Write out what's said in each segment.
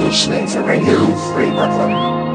You're listening to Radio Free Brooklyn.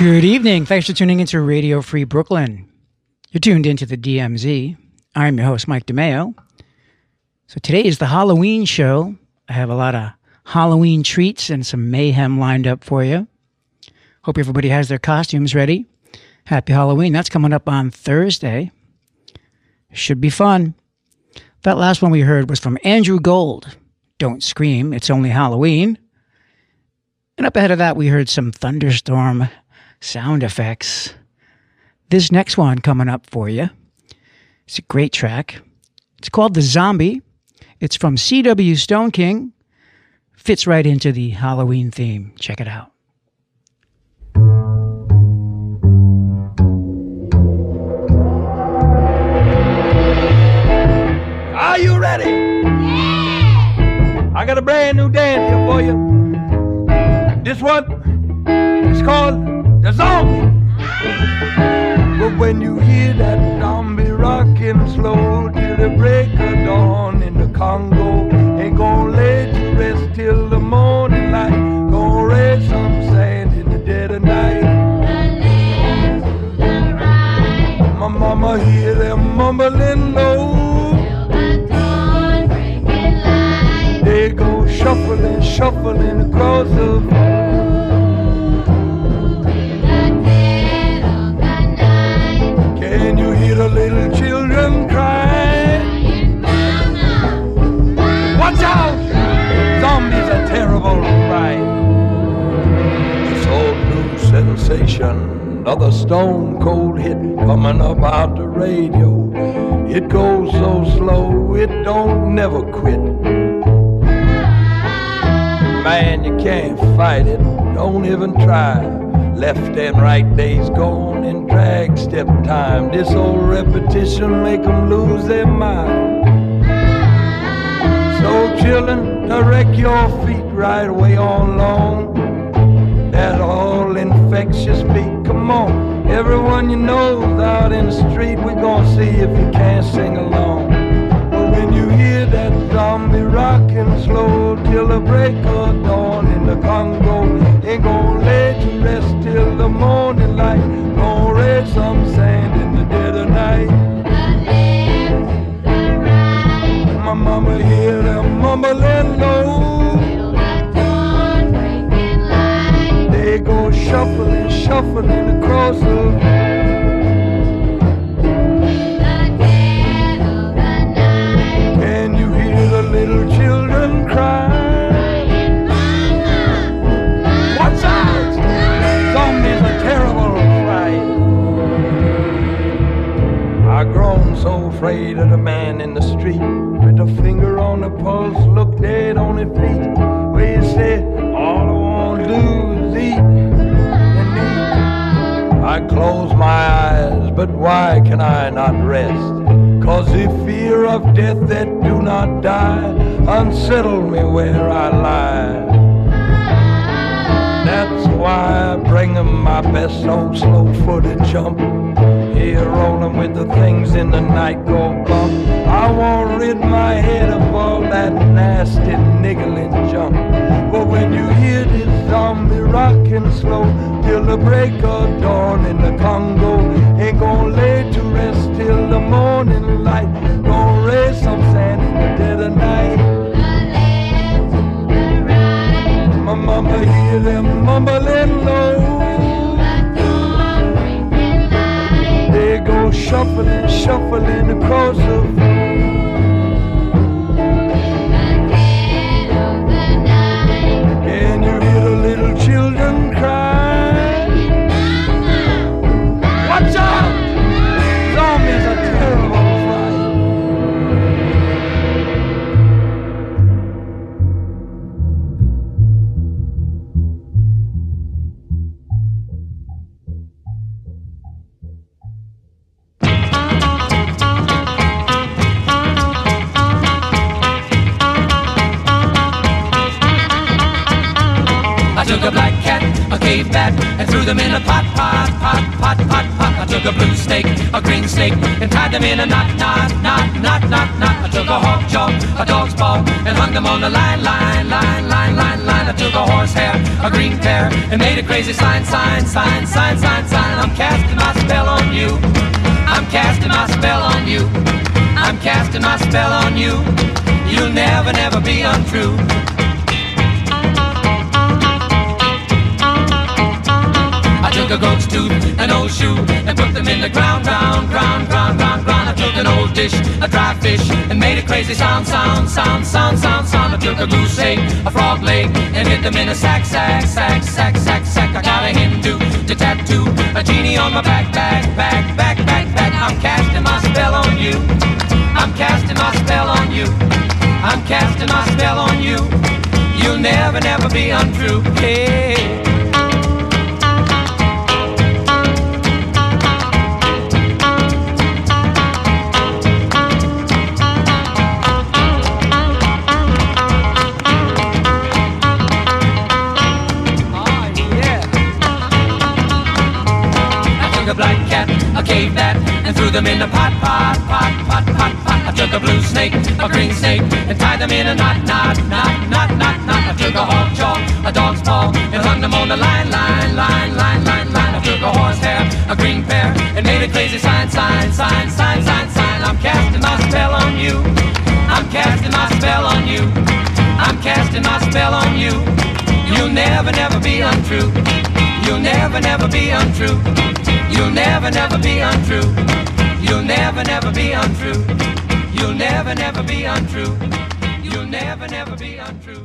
Good evening. Thanks for tuning into Radio Free Brooklyn. You're tuned into the DMZ. I'm your host, Mike DeMeo. So today is the Halloween show. I have a lot of Halloween treats and some mayhem lined up for you. Hope everybody has their costumes ready. Happy Halloween. That's coming up on Thursday. Should be fun. That last one we heard was from Andrew Gold. Don't Scream, It's Only Halloween. And up ahead of that, we heard some thunderstorm sound effects. This next one coming up for you, it's a great track. It's called The Zombie. It's from C.W. Stoneking. Fits right into the Halloween theme. Check it out. Are you ready? Yeah! I got a brand new dance here for you. This one is called The Zombie. But when you hear that I hear them mumbling low. Silverthorn breaking light. They go shuffling, shuffling across the floor. With the dead of the night. Can you hear the little children cry? Crying, Mama, Mama. Watch out! Zombies are terrible, right? This old new sensation. Another stone cold hit coming up out the radio. It goes so slow, it don't never quit. Man, you can't fight it, don't even try. Left and right days gone in drag step time. This old repetition make them lose their mind. So children, direct your feet right away on long. That all infectious beat, come on. Everyone you know's out in the street. We're gonna see if you can't sing along. But when you hear that zombie rockin' slow till the break of dawn in the Congo, ain't gonna let you rest till the morning light. Gonna raid some sand in the dead of night. To the left, to the right. My mama hear them mumbling low. They go shuffling, shuffling across the road. The dead of the night. Can you hear the little children cry? Crying, Mama, Mama. Watch out! Zombies are terrible, right? I grown so afraid of the man in the street with a finger on the pulse, look dead on his feet. Where you say, all I wanna do. I close my eyes, but why can I not rest? Cause the fear of death that do not die unsettle me where I lie. That's why I bring 'em my best old slow-footed jump. Here rollin' with the things in the night go bump. I won't rid my head of all that nasty niggling junk. But when you hear this zombie rockin' slow till the break of dawn in the Congo, ain't gon' lay to rest till the morning light. Gon' raise some sand in the dead of night. To the right. My mama hear them mumbling low. Dawn breaking light. They go shuffling, shuffling across the floor. Children cry. Watch out! Zombies are terrible. I took a black cat, a cave bat, and threw them in a pot, pot, pot, pot, pot, pot. I took a blue snake, a green snake, and tied them in a knot, knot, knot, knot, knot, knot. I took a hawk jaw, a dog's paw, and hung them on the line, line, line, line, line, line. I took a horse hair, a green pear, and made a crazy sign, sign, sign, sign, sign, sign. I'm casting my spell on you. I'm casting my spell on you. I'm casting my spell on you. You'll never, never be untrue. I took a goat's tooth, an old shoe, and put them in the ground, ground, ground, ground, ground, ground. I took an old dish, a dry fish, and made a crazy sound, sound, sound, sound, sound, sound. I took a goose egg, a frog leg, and hid them in a sack, sack, sack, sack, sack, sack. I got a Hindu to tattoo a genie on my back, back, back, back, back, back. I'm casting my spell on you. I'm casting my spell on you. I'm casting my spell on you. You'll never, never be untrue. Hey. A cave bat and threw them in a pot, pot, pot, pot, pot, pot. I took a blue snake, a green snake, and tied them in a knot, knot, knot, knot, knot, knot. I took a hog jaw, a dog's paw, and hung them on the line, line, line, line, line, line. I took a horse hair, a green pear, and made a crazy sign, sign, sign, sign, sign, sign. I'm casting my spell on you. I'm casting my spell on you. I'm casting my spell on you. You'll never, never be untrue. You'll never, never be untrue. You'll never, never be untrue. You'll never, never be untrue. You'll never, never be untrue. You'll never, never be untrue.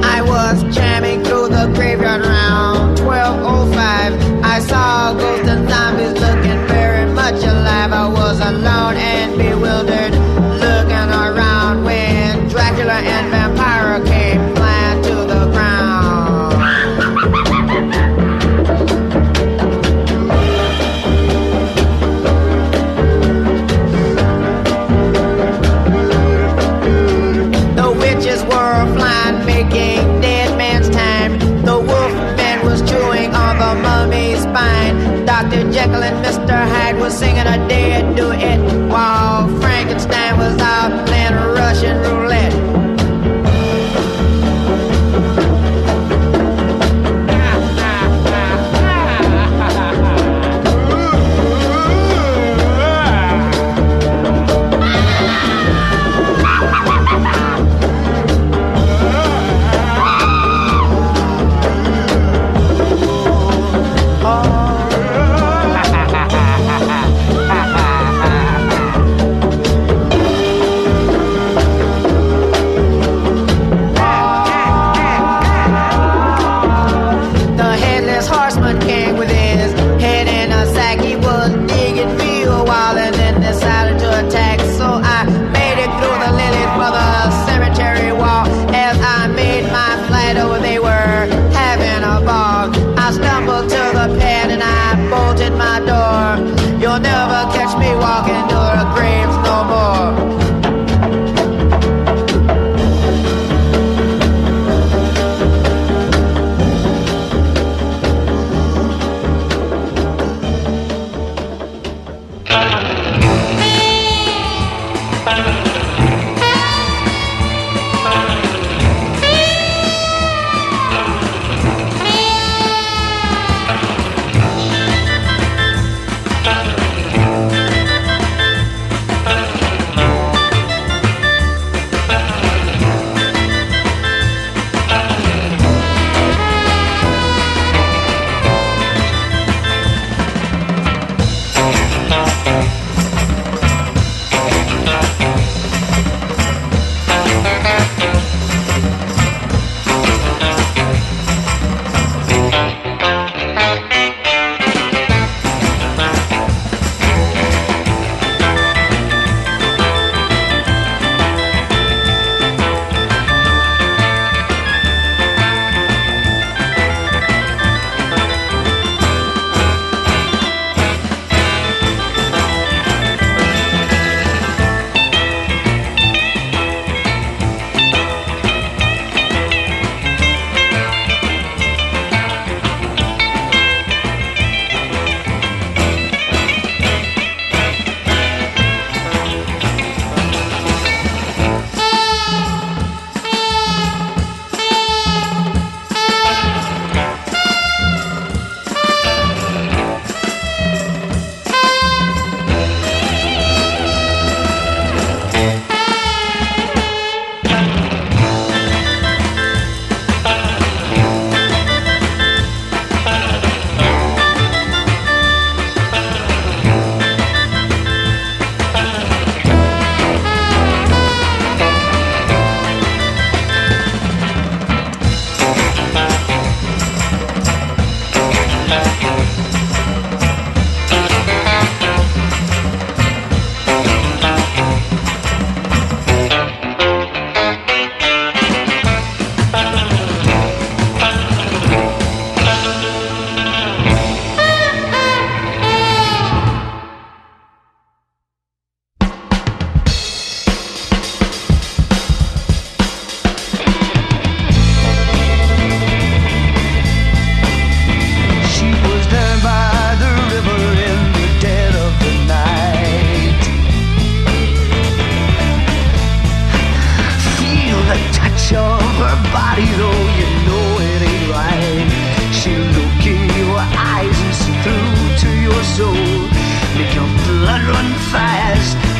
I was jamming through the graveyard round 1205. I saw ghosts and zombies looking very much alive. I was alone and bewildered, looking around when Dracula and Vampiro came flying to the ground. Making dead man's time. The wolf man was chewing on the mummy's spine. Dr. Jekyll and Mr. Hyde was singing a dead duet while Frankenstein was out playing Russian roulette.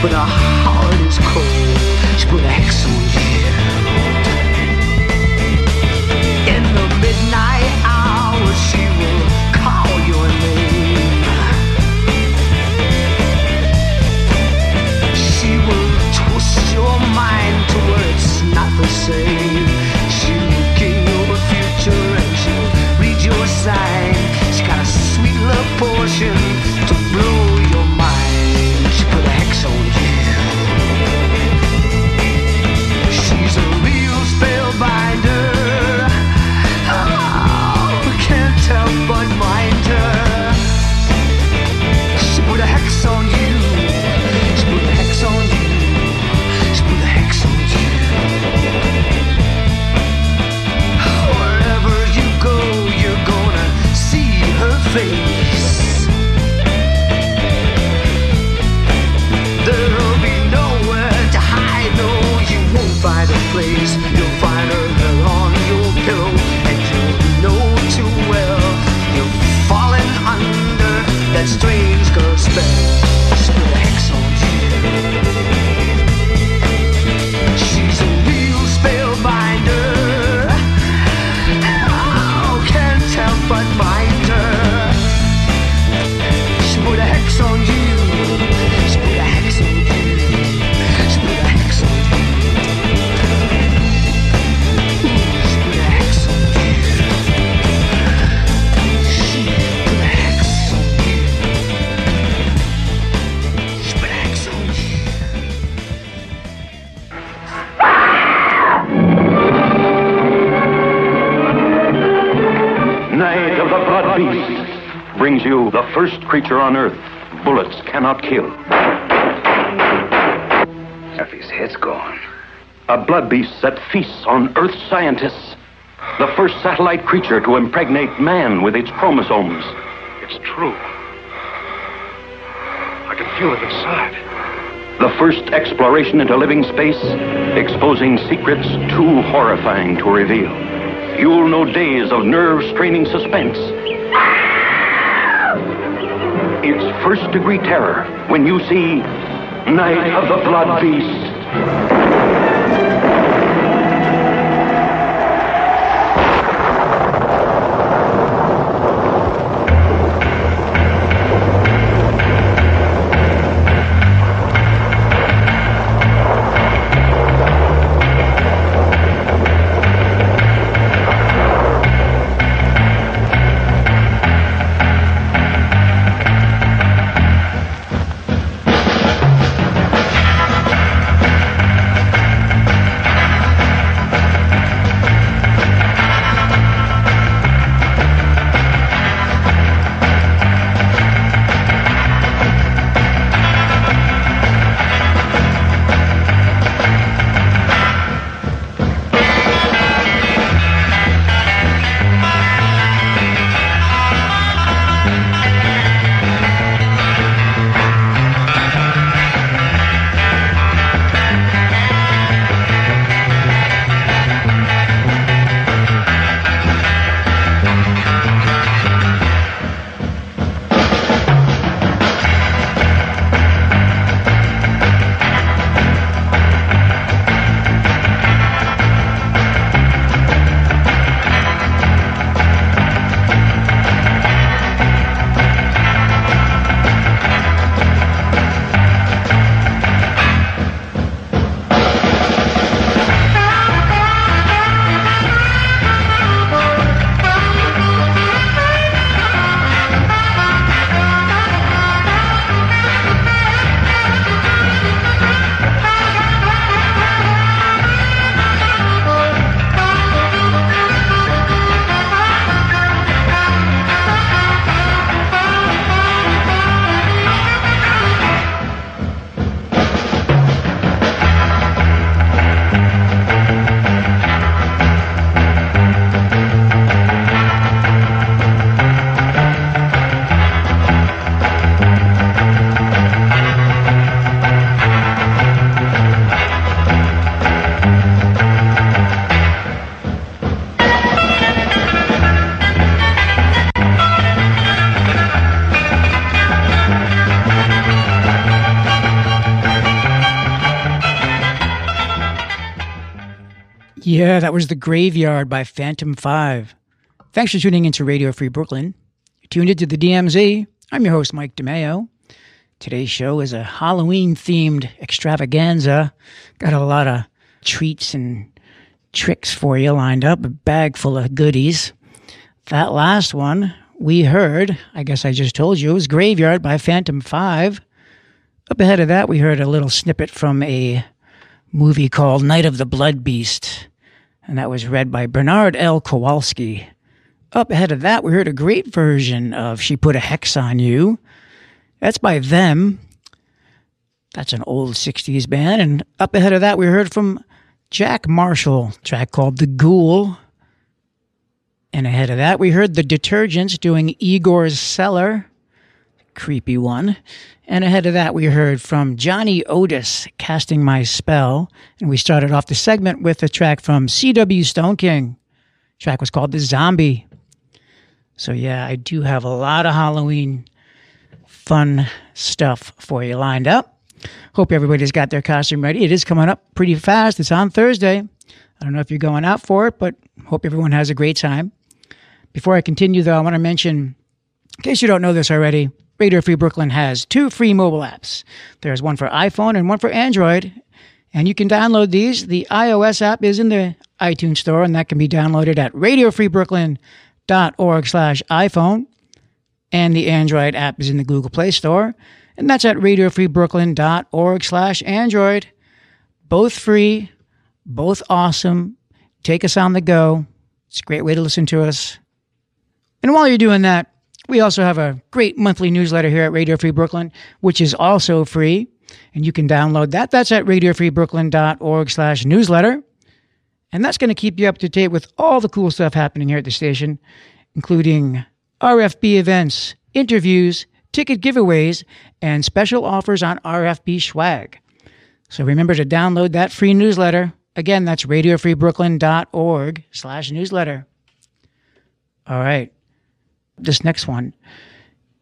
but her heart is cold. She put a hex on you. In the midnight hour, she will call your name. She will twist your mind to where it's not the same. She will gain your future and she will read your sign. She got a sweet love potion to blow your mind. She put a hex on you. She's a real spellbinder. Oh, can't help but mind her. She put a hex on you. She put a hex on you. She put a hex on you. Wherever you go, you're gonna see her face. There'll be nowhere to hide, no, you won't find a place. You'll find her there on your pillow, and you'll know too well you've fallen under that strange girl spell. She put a hex on you. She's a real spellbinder. Oh, can't help but mind her. She put a hex on you. Brings you the first creature on Earth bullets cannot kill. Effie's head's gone. A blood beast that feasts on Earth scientists. The first satellite creature to impregnate man with its chromosomes. It's true. I can feel it inside. The first exploration into living space, exposing secrets too horrifying to reveal. You'll know days of nerve-straining suspense. It's first-degree terror when you see Night of the Blood Beast. Yeah, that was The Graveyard by Phantom Five. Thanks for tuning into Radio Free Brooklyn. You're tuned into the DMZ. I'm your host, Mike DeMeo. Today's show is a Halloween-themed extravaganza. Got a lot of treats and tricks for you lined up, a bag full of goodies. That last one we heard, I guess I just told you, was Graveyard by Phantom Five. Up ahead of that, we heard a little snippet from a movie called Night of the Blood Beast, and that was read by Bernard L. Kowalski. Up ahead of that, we heard a great version of She Put a Hex on You. That's by Them. That's an old 60s band. And up ahead of that, we heard from Jack Marshall, a track called The Ghoul. And ahead of that, we heard The Detergents doing Igor's Cellar. Creepy one. And ahead of that, we heard from Johnny Otis, Casting My Spell. And we started off the segment with a track from C.W. Stoneking. The track was called The Zombie. So yeah, I do have a lot of Halloween fun stuff for you lined up. Hope everybody's got their costume ready. It is coming up pretty fast. It's on Thursday. I don't know if you're going out for it, but hope everyone has a great time. Before I continue, though, I want to mention, in case you don't know this already, Radio Free Brooklyn has two free mobile apps. There's one for iPhone and one for Android, and you can download these. The iOS app is in the iTunes store, and that can be downloaded at RadioFreeBrooklyn.org/iPhone, and the Android app is in the Google Play Store, and that's at RadioFreeBrooklyn.org/Android. Both free, both awesome. Take us on the go. It's a great way to listen to us. And while you're doing that, we also have a great monthly newsletter here at Radio Free Brooklyn, which is also free, and you can download that. That's at RadioFreeBrooklyn.org/newsletter, and that's going to keep you up to date with all the cool stuff happening here at the station, including RFB events, interviews, ticket giveaways, and special offers on RFB swag. So remember to download that free newsletter. Again, that's RadioFreeBrooklyn.org/newsletter. All right. This next one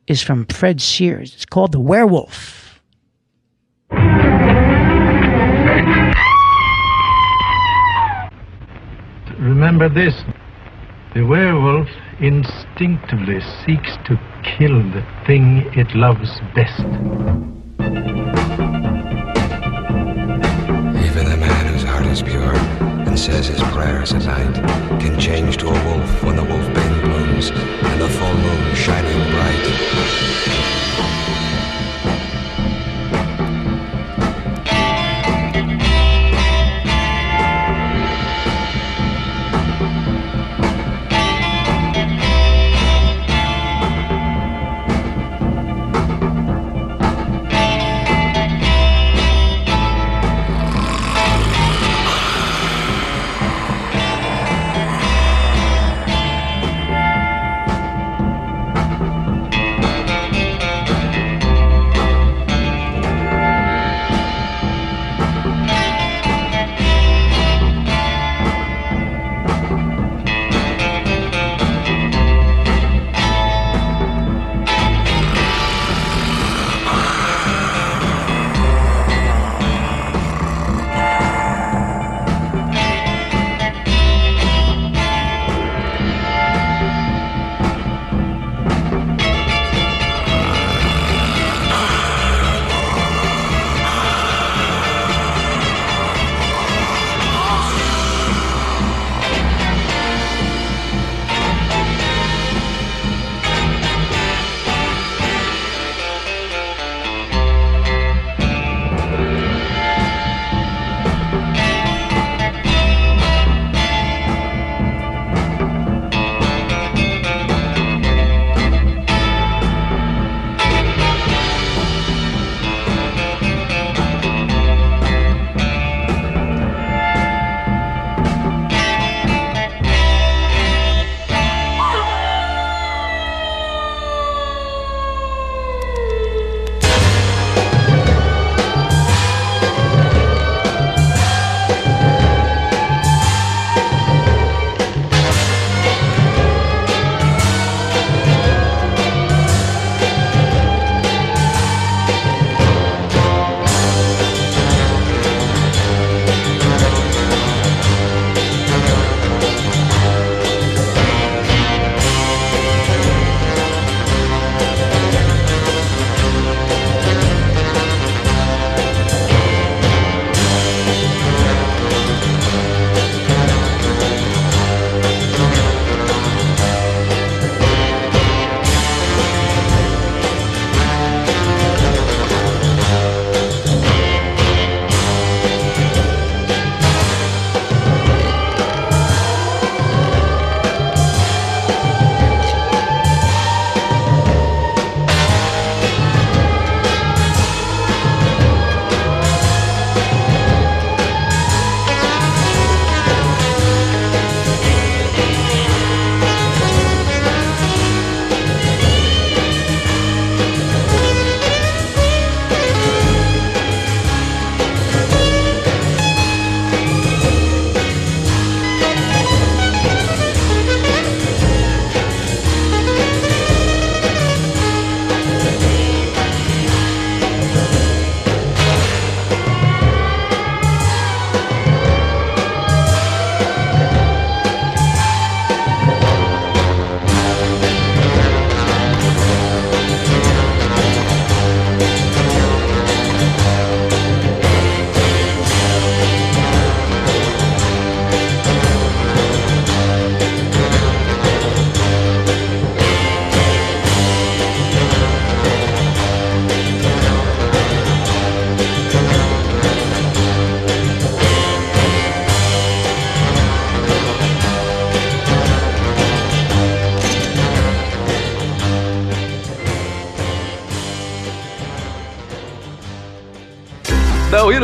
is from Fred Sears. It's called The Werewolf. Remember this. The werewolf instinctively seeks to kill the thing it loves best. Even the man whose heart is pure and says his prayers at night can change to a wolf when the wolfbane blooms and the full moon shining bright.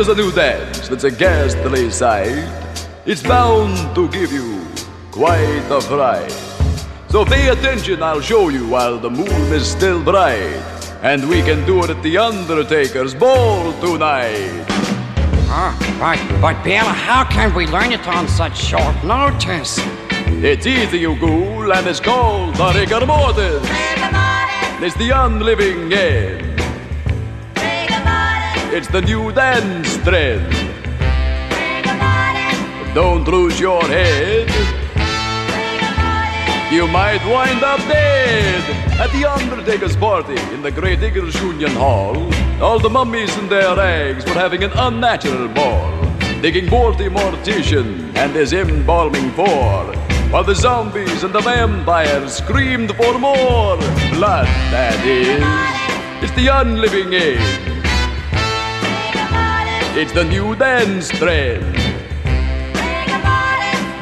is a new dance that's a ghastly sight. It's bound to give you quite a fright. So pay attention, I'll show you while the moon is still bright. And we can do it at the Undertaker's Ball tonight. But Bill, how can we learn it on such short notice? It's easy, you ghoul, and it's called the rigor mortis. Rigor mortis. It's the unliving end. Rigor mortis. It's the new dance trend. Rigor mortis. Don't lose your head. Rigor mortis. You might wind up dead. At the Undertaker's party in the Great Diggers Union Hall, all the mummies in their rags were having an unnatural ball, digging Balti Mortician and his embalming four, while the zombies and the vampires screamed for more. Blood, that is. It's the unliving end. It's the new dance trend.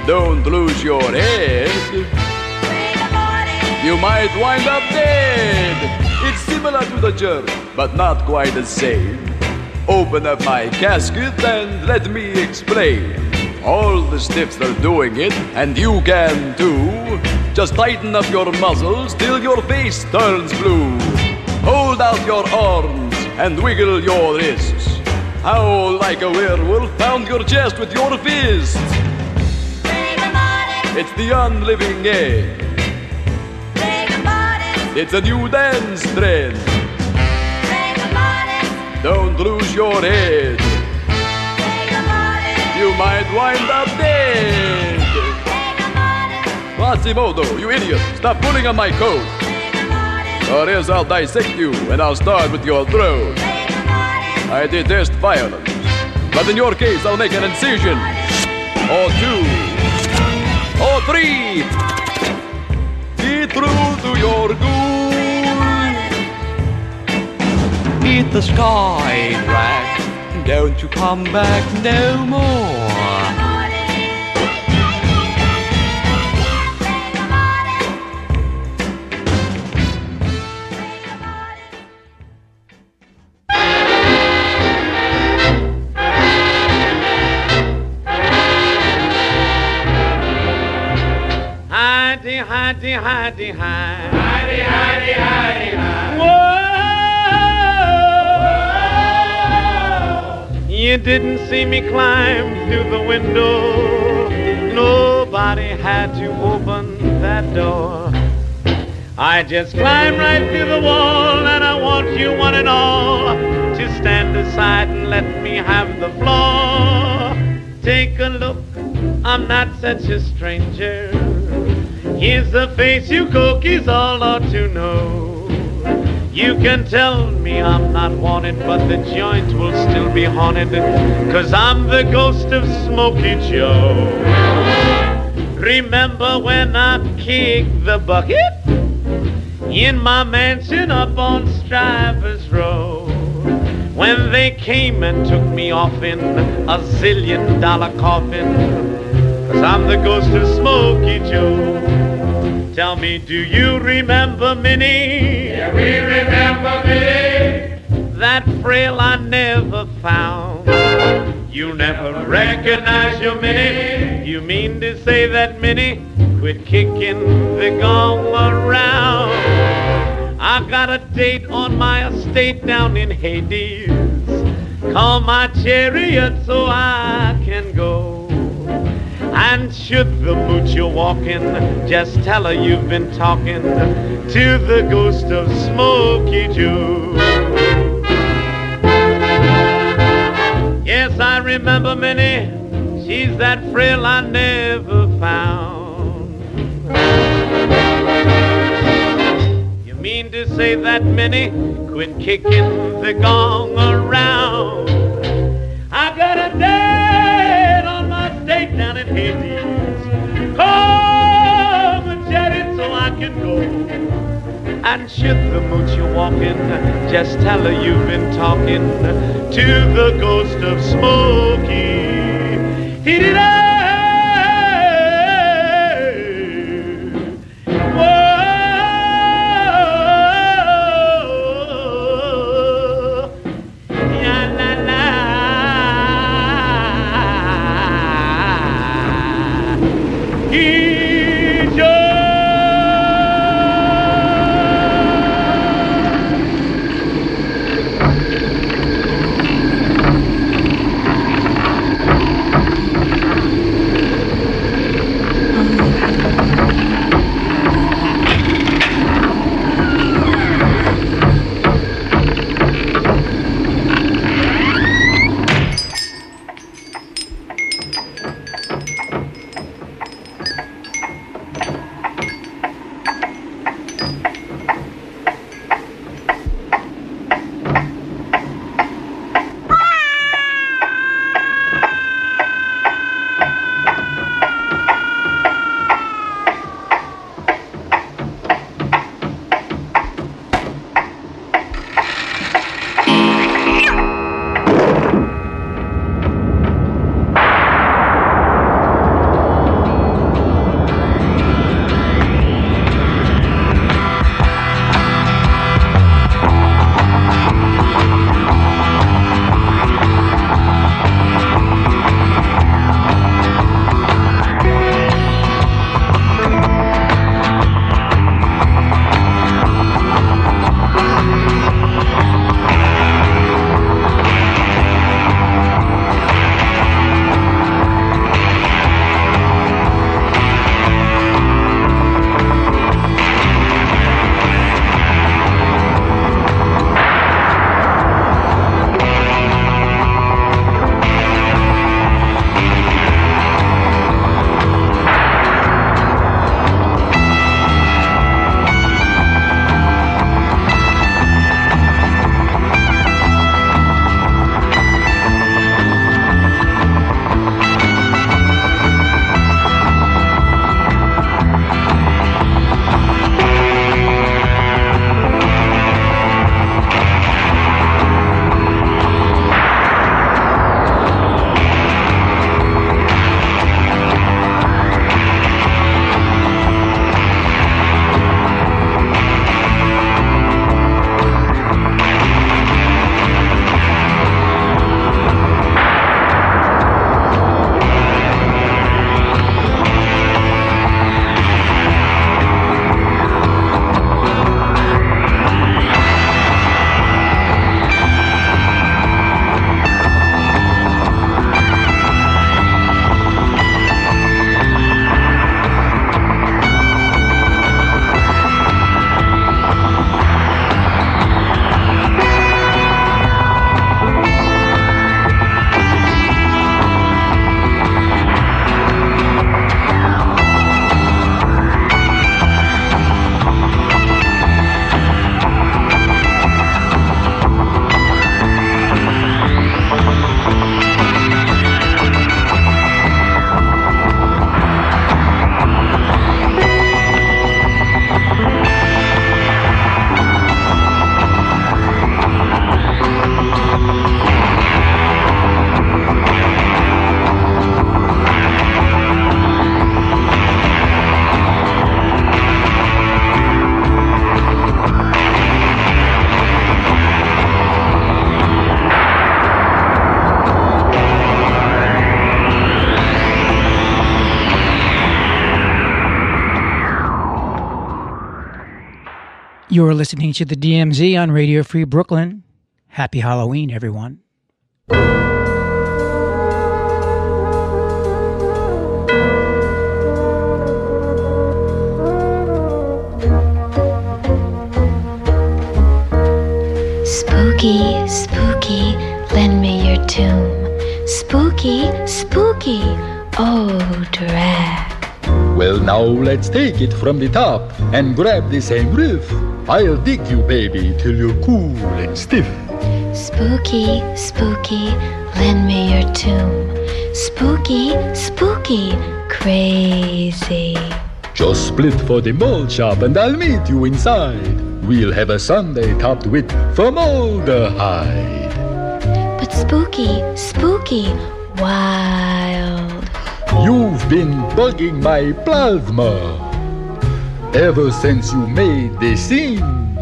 Don't lose your head. You might wind up dead. It's similar to the jerk, but not quite the same. Open up my casket and let me explain. All the stiffs are doing it, and you can too. Just tighten up your muscles till your face turns blue. Hold out your arms and wiggle your wrists. Howl like a werewolf, pound your chest with your fists. It's the unliving end. It's a new dance trend. Don't lose your head. You might wind up dead. Quasimodo, you idiot, stop pulling on my coat. Or else I'll dissect you and I'll start with your throat. I detest violence, but in your case I'll make an incision. Or two. Or three. Be true to your ghoul. Eat the sky, Jack. Don't you come back no more. Hidey, hidey, hidey. Hidey, hidey, hidey, hidey. Whoa! You didn't see me climb through the window. Nobody had to open that door. I just climbed right through the wall, and I want you one and all to stand aside and let me have the floor. Take a look, I'm not such a stranger. Here's the face you cookies all ought to know. You can tell me I'm not wanted, but the joint will still be haunted, 'cause I'm the ghost of Smokey Joe. Remember when I kicked the bucket in my mansion up on Striver's Row? When they came and took me off in a $1 zillion coffin, 'cause I'm the ghost of Smokey Joe. Tell me, do you remember Minnie? Yeah, we remember Minnie. That frail I never found. You'll never recognize your Minnie. You mean to say that Minnie quit kicking the gong around? I got a date on my estate down in Hades. Call my chariot so I can go. And should the mooch you're walking, just tell her you've been talking to the ghost of Smokey Joe. Yes, I remember Minnie. She's that frill I never found. You mean to say that Minnie quit kicking the gong around? I got a day down in Hades. Come and chat it so I can go. And should the mooch you're walking, just tell her you've been talking to the ghost of Smokey. He did it. Whoa. Yeah, la, la. You're listening to the DMZ on Radio Free Brooklyn. Happy Halloween, everyone. Spooky, spooky, lend me your tomb. Spooky, spooky, oh drag. Well, now let's take it from the top and grab the same riff. I'll dig you, baby, till you're cool and stiff. Spooky, spooky, lend me your tomb. Spooky, spooky, crazy. Just split for the mold shop and I'll meet you inside. We'll have a sundae topped with formaldehyde. But spooky, spooky, wild. You've been bugging my plasma ever since you made the scene.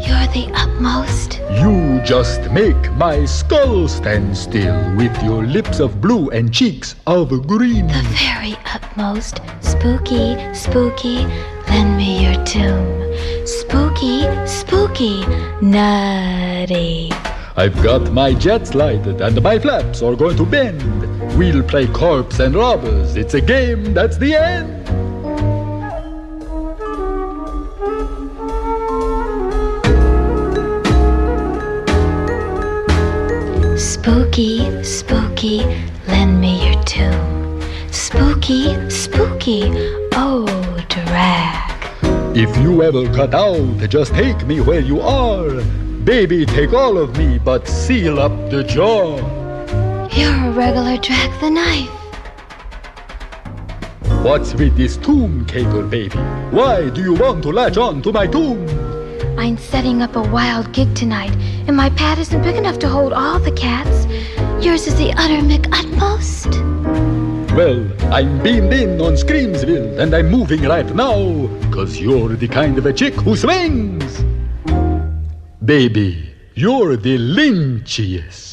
You're the utmost. You just make my skull stand still with your lips of blue and cheeks of green. The very utmost. Spooky, spooky, lend me your tomb. Spooky, spooky, nutty. I've got my jets lighted and my flaps are going to bend. We'll play corpse and robbers. It's a game, that's the end. Spooky, spooky, lend me your tomb. Spooky, spooky, oh, drag. If you ever cut out, just take me where you are. Baby, take all of me, but seal up the jaw. You're a regular Drag the Knife. What's with this tomb, caker baby? Why do you want to latch on to my tomb? I'm setting up a wild gig tonight, and my pad isn't big enough to hold all the cats. Yours is the utter McUtmost. Well, I'm beamed in on Screamsville, and I'm moving right now, 'cause you're the kind of a chick who swings. Baby, you're the lynchiest.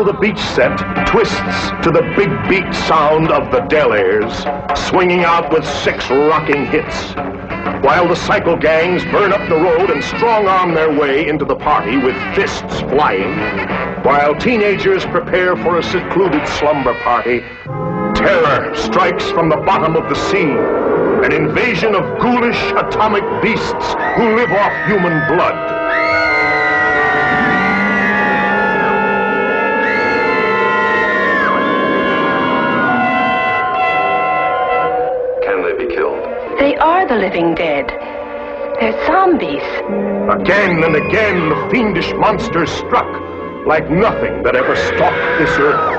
The beach set twists to the big beat sound of the Del Airs, swinging out with 6 rocking hits. while the cycle gangs burn up the road and strong-arm their way into the party with fists flying, while teenagers prepare for a secluded slumber party, terror strikes from the bottom of the sea, an invasion of ghoulish atomic beasts who live off human blood. They are the living dead. They're zombies. Again and again, the fiendish monsters struck like nothing that ever stalked this earth.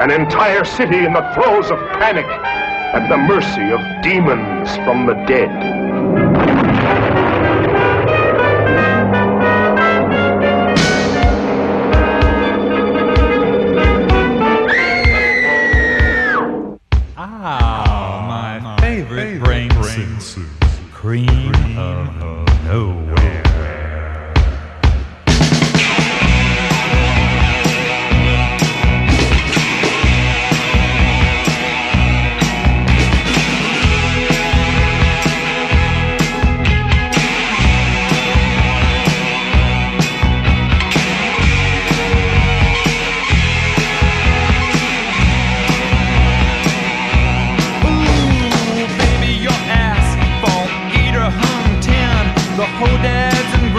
An entire city in the throes of panic, at the mercy of demons from the dead. Whole dads and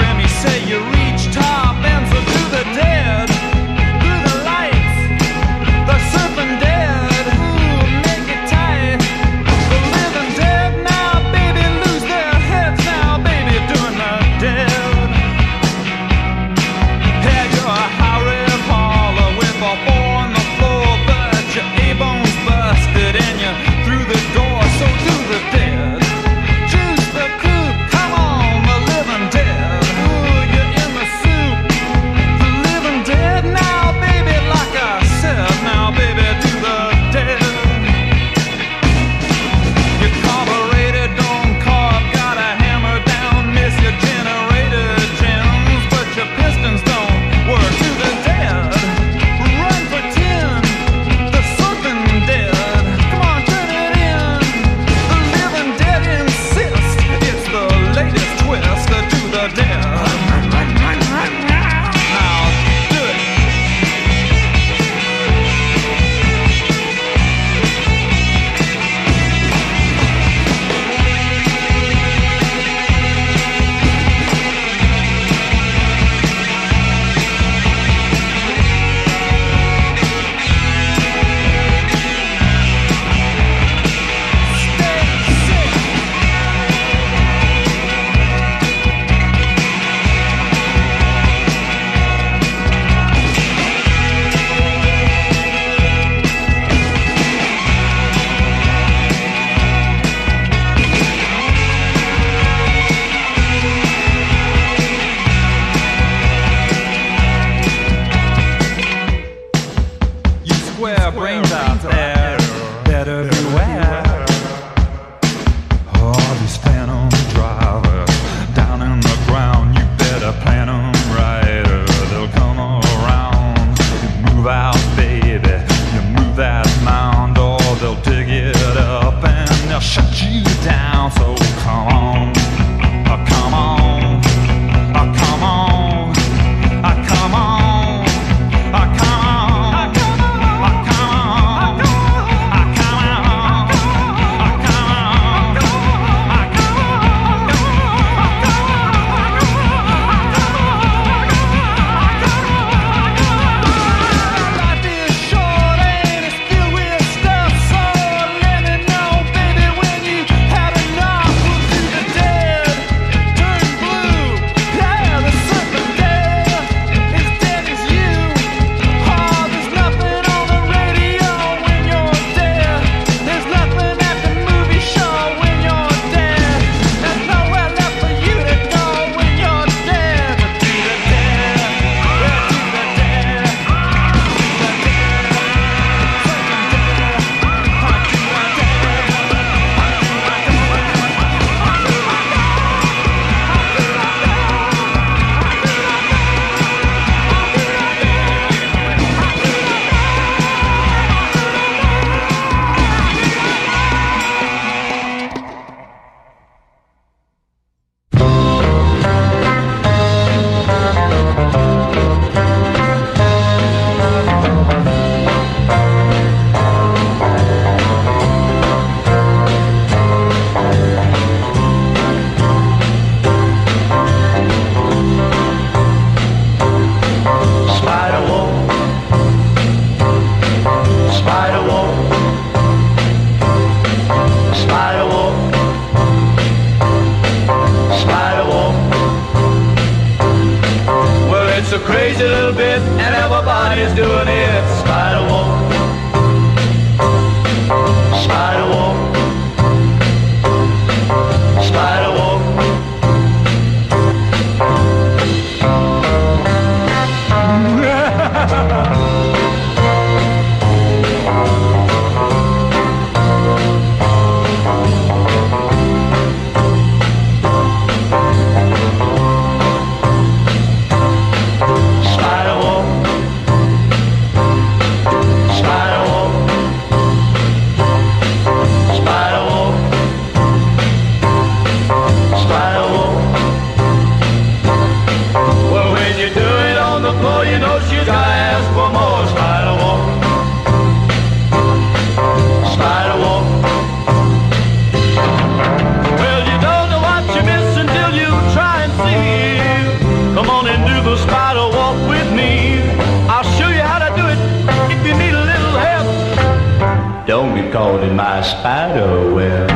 caught in my spider web.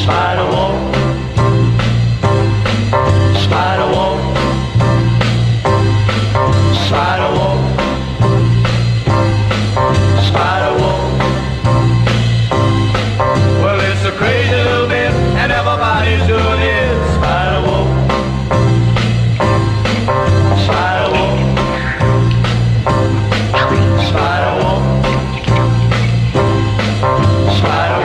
Spider walk, spider walk, spider walk, spider walk. Well, it's a crazy little bit, and everybody's doing it. Spider walk, spider walk, spider walk, spider walk.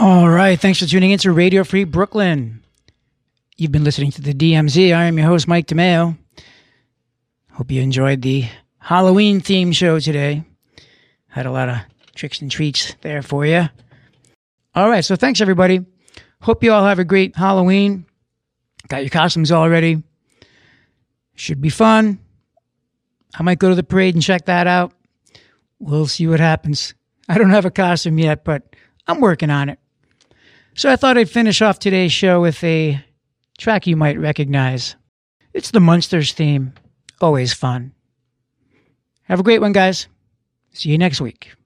All right. Thanks for tuning in to Radio Free Brooklyn. You've been listening to the DMZ. I am your host, Mike DeMeo. Hope you enjoyed the Halloween theme show today. Had a lot of tricks and treats there for you. All right. So thanks, everybody. Hope you all have a great Halloween. Got your costumes all ready. Should be fun. I might go to the parade and check that out. We'll see what happens. I don't have a costume yet, but I'm working on it. So I thought I'd finish off today's show with a track you might recognize. It's the Munsters theme. Always fun. Have a great one, guys. See you next week.